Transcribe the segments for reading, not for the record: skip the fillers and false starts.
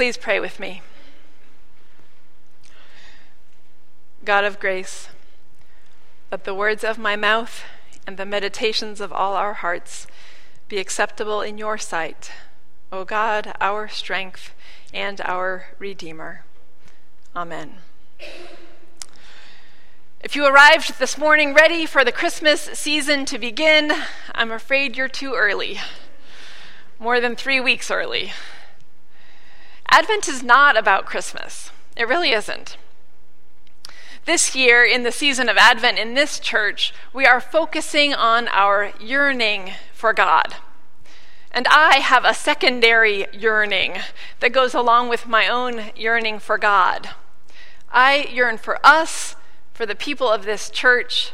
Please pray with me. God of grace, let the words of my mouth and the meditations of all our hearts be acceptable in your sight, O God, our strength and our Redeemer. Amen. If you arrived this morning ready for the Christmas season to begin, I'm afraid you're too early. More than 3 weeks early. Advent is not about Christmas. It really isn't. This year, in the season of Advent in this church, we are focusing on our yearning for God. And I have a secondary yearning that goes along with my own yearning for God. I yearn for us, for the people of this church,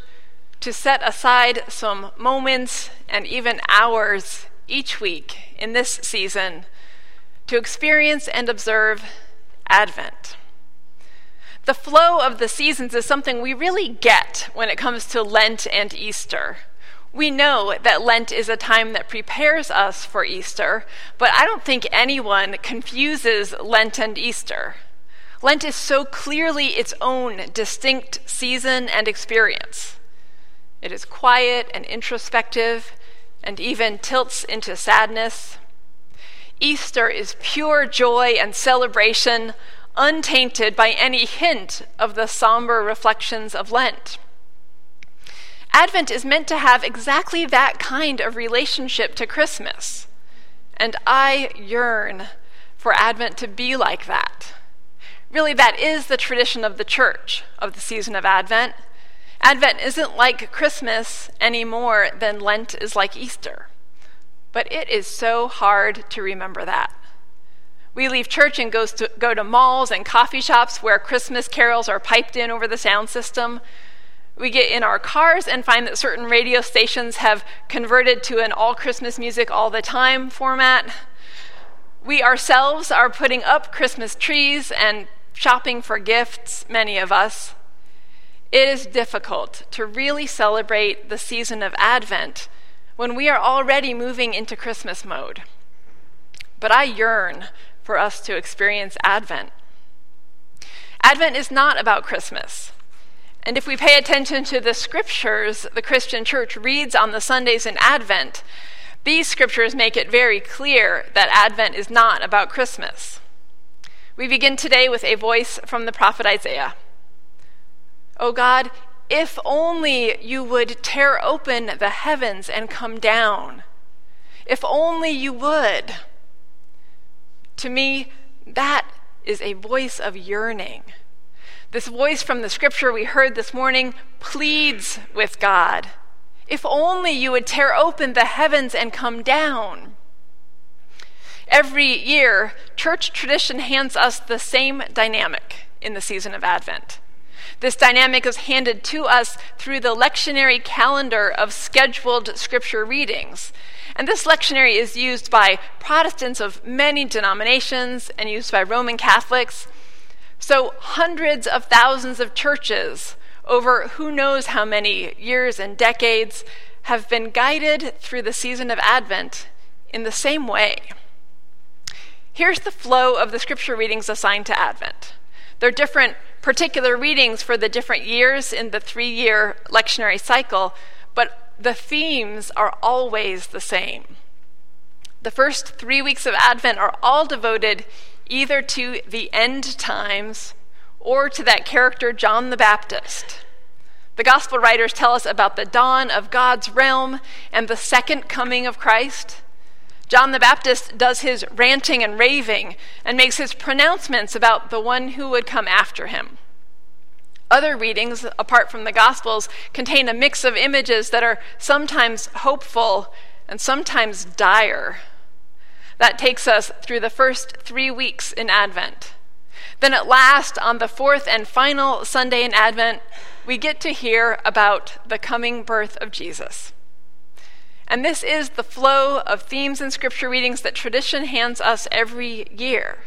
to set aside some moments and even hours each week in this season to experience and observe Advent. The flow of the seasons is something we really get when it comes to Lent and Easter. We know that Lent is a time that prepares us for Easter, but I don't think anyone confuses Lent and Easter. Lent is so clearly its own distinct season and experience. It is quiet and introspective, and even tilts into sadness. Easter is pure joy and celebration, untainted by any hint of the somber reflections of Lent. Advent is meant to have exactly that kind of relationship to Christmas, and I yearn for Advent to be like that. Really, that is the tradition of the church, of the season of Advent. Advent isn't like Christmas any more than Lent is like Easter. But it is so hard to remember that. We leave church and go to malls and coffee shops where Christmas carols are piped in over the sound system. We get in our cars and find that certain radio stations have converted to an all Christmas music all the time format. We ourselves are putting up Christmas trees and shopping for gifts, many of us. It is difficult to really celebrate the season of Advent when we are already moving into Christmas mode. But I yearn for us to experience Advent. Advent is not about Christmas. And if we pay attention to the scriptures the Christian church reads on the Sundays in Advent, these scriptures make it very clear that Advent is not about Christmas. We begin today with a voice from the prophet Isaiah. O God, if only you would tear open the heavens and come down. If only you would. To me, that is a voice of yearning. This voice from the scripture we heard this morning pleads with God. If only you would tear open the heavens and come down. Every year, church tradition hands us the same dynamic in the season of Advent. This dynamic is handed to us through the lectionary calendar of scheduled scripture readings. And this lectionary is used by Protestants of many denominations and used by Roman Catholics. So hundreds of thousands of churches over who knows how many years and decades have been guided through the season of Advent in the same way. Here's the flow of the scripture readings assigned to Advent. There are different particular readings for the different years in the 3-year lectionary cycle, but the themes are always the same. The first 3 weeks of Advent are all devoted either to the end times or to that character John the Baptist. The gospel writers tell us about the dawn of God's realm and the second coming of Christ. John the Baptist does his ranting and raving and makes his pronouncements about the one who would come after him. Other readings, apart from the Gospels, contain a mix of images that are sometimes hopeful and sometimes dire. That takes us through the first 3 weeks in Advent. Then at last, on the fourth and final Sunday in Advent, we get to hear about the coming birth of Jesus. And this is the flow of themes and scripture readings that tradition hands us every year.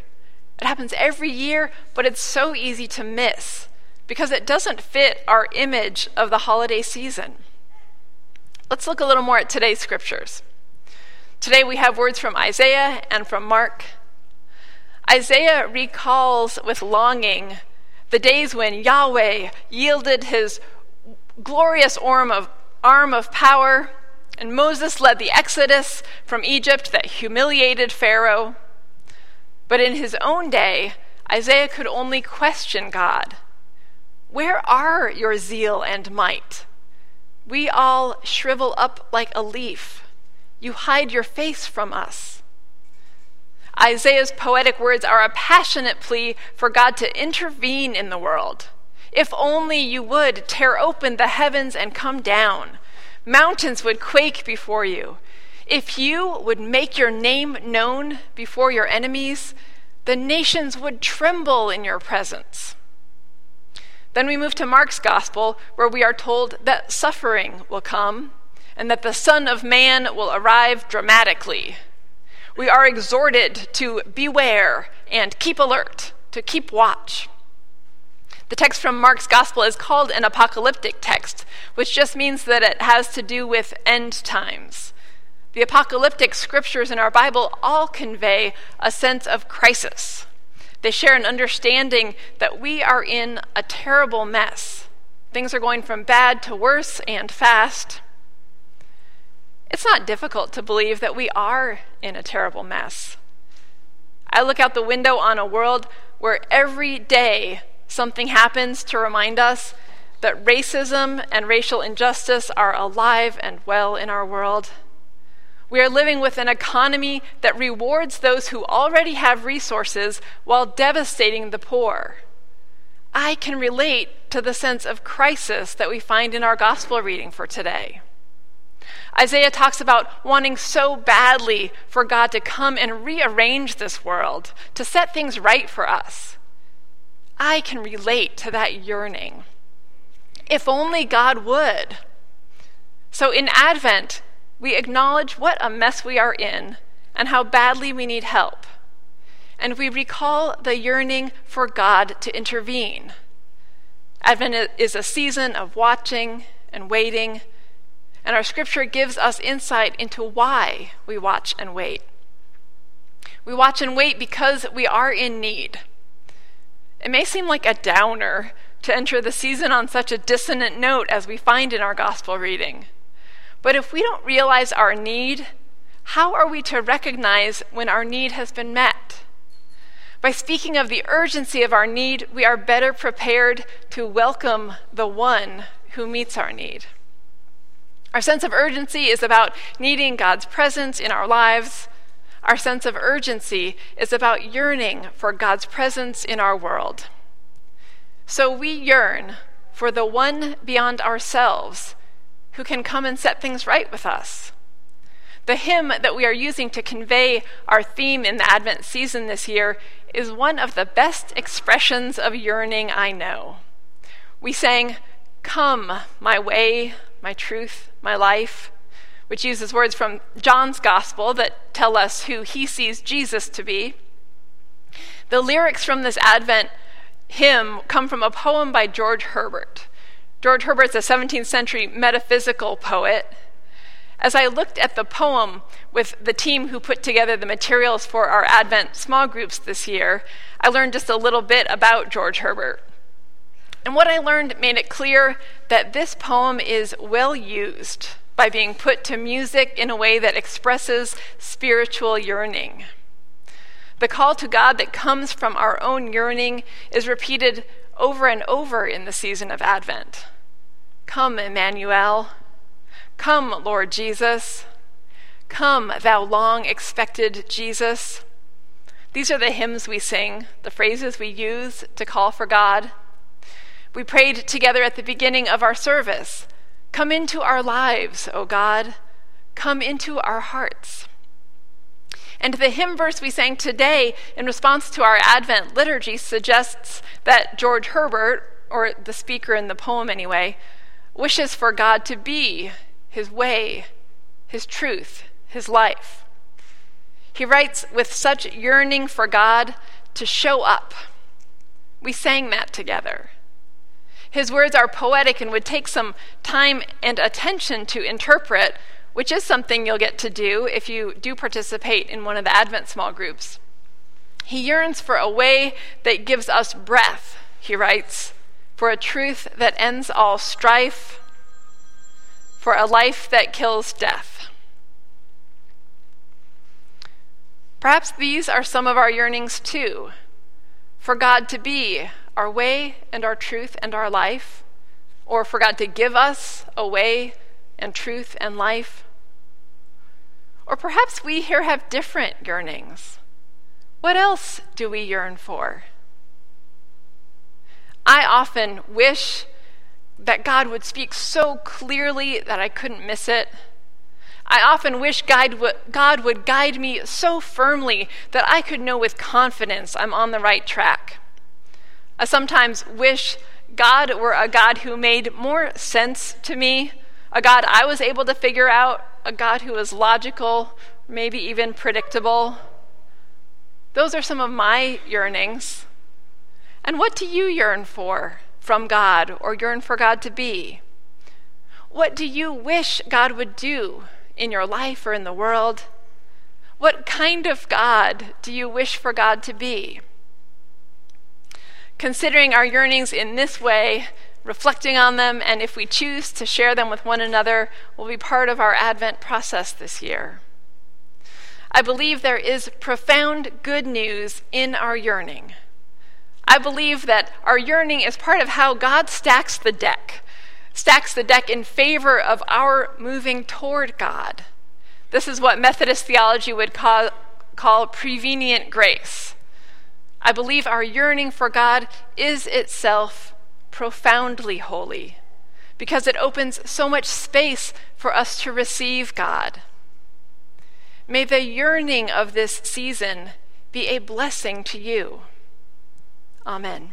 It happens every year, but it's so easy to miss because it doesn't fit our image of the holiday season. Let's look a little more at today's scriptures. Today we have words from Isaiah and from Mark. Isaiah recalls with longing the days when Yahweh yielded his glorious arm of power, and Moses led the exodus from Egypt that humiliated Pharaoh. But in his own day, Isaiah could only question God. Where are your zeal and might? We all shrivel up like a leaf. You hide your face from us. Isaiah's poetic words are a passionate plea for God to intervene in the world. If only you would tear open the heavens and come down. Mountains would quake before you. If you would make your name known before your enemies, the nations would tremble in your presence. Then we move to Mark's gospel, where we are told that suffering will come and that the Son of Man will arrive dramatically. We are exhorted to beware and keep alert, to keep watch. The text from Mark's gospel is called an apocalyptic text, which just means that it has to do with end times. The apocalyptic scriptures in our Bible all convey a sense of crisis. They share an understanding that we are in a terrible mess. Things are going from bad to worse and fast. It's not difficult to believe that we are in a terrible mess. I look out the window on a world where every day something happens to remind us that racism and racial injustice are alive and well in our world. We are living with an economy that rewards those who already have resources while devastating the poor. I can relate to the sense of crisis that we find in our gospel reading for today. Isaiah talks about wanting so badly for God to come and rearrange this world, to set things right for us. I can relate to that yearning. If only God would. So in Advent, we acknowledge what a mess we are in and how badly we need help. And we recall the yearning for God to intervene. Advent is a season of watching and waiting, and our scripture gives us insight into why we watch and wait. We watch and wait because we are in need. It may seem like a downer to enter the season on such a dissonant note as we find in our gospel reading. But if we don't realize our need, how are we to recognize when our need has been met? By speaking of the urgency of our need, we are better prepared to welcome the one who meets our need. Our sense of urgency is about needing God's presence in our lives. Our sense of urgency is about yearning for God's presence in our world. So we yearn for the one beyond ourselves who can come and set things right with us. The hymn that we are using to convey our theme in the Advent season this year is one of the best expressions of yearning I know. We sang, "Come, my way, my truth, my life," which uses words from John's Gospel that tell us who he sees Jesus to be. The lyrics from this Advent hymn come from a poem by George Herbert. George Herbert's a 17th century metaphysical poet. As I looked at the poem with the team who put together the materials for our Advent small groups this year, I learned just a little bit about George Herbert. And what I learned made it clear that this poem is well used by being put to music in a way that expresses spiritual yearning. The call to God that comes from our own yearning is repeated over and over in the season of Advent. Come, Emmanuel. Come, Lord Jesus. Come, thou long-expected Jesus. These are the hymns we sing, the phrases we use to call for God. We prayed together at the beginning of our service. Come into our lives, O God. Come into our hearts. And the hymn verse we sang today in response to our Advent liturgy suggests that George Herbert, or the speaker in the poem anyway, wishes for God to be his way, his truth, his life. He writes with such yearning for God to show up. We sang that together. His words are poetic and would take some time and attention to interpret, which is something you'll get to do if you do participate in one of the Advent small groups. He yearns for a way that gives us breath, he writes, for a truth that ends all strife, for a life that kills death. Perhaps these are some of our yearnings too, for God to be our way and our truth and our life, or for God to give us a way and truth and life. Or perhaps we here have different yearnings. What else do we yearn for? I often wish that God would speak so clearly that I couldn't miss it. I often wish God would guide me so firmly that I could know with confidence I'm on the right track. I sometimes wish God were a God who made more sense to me, a God I was able to figure out, a God who was logical, maybe even predictable. Those are some of my yearnings. And what do you yearn for from God, or yearn for God to be? What do you wish God would do in your life or in the world? What kind of God do you wish for God to be? Considering our yearnings in this way, reflecting on them, and if we choose to share them with one another, will be part of our Advent process this year. I believe there is profound good news in our yearning. I believe that our yearning is part of how God stacks the deck in favor of our moving toward God. This is what Methodist theology would call prevenient grace. I believe our yearning for God is itself profoundly holy because it opens so much space for us to receive God. May the yearning of this season be a blessing to you. Amen.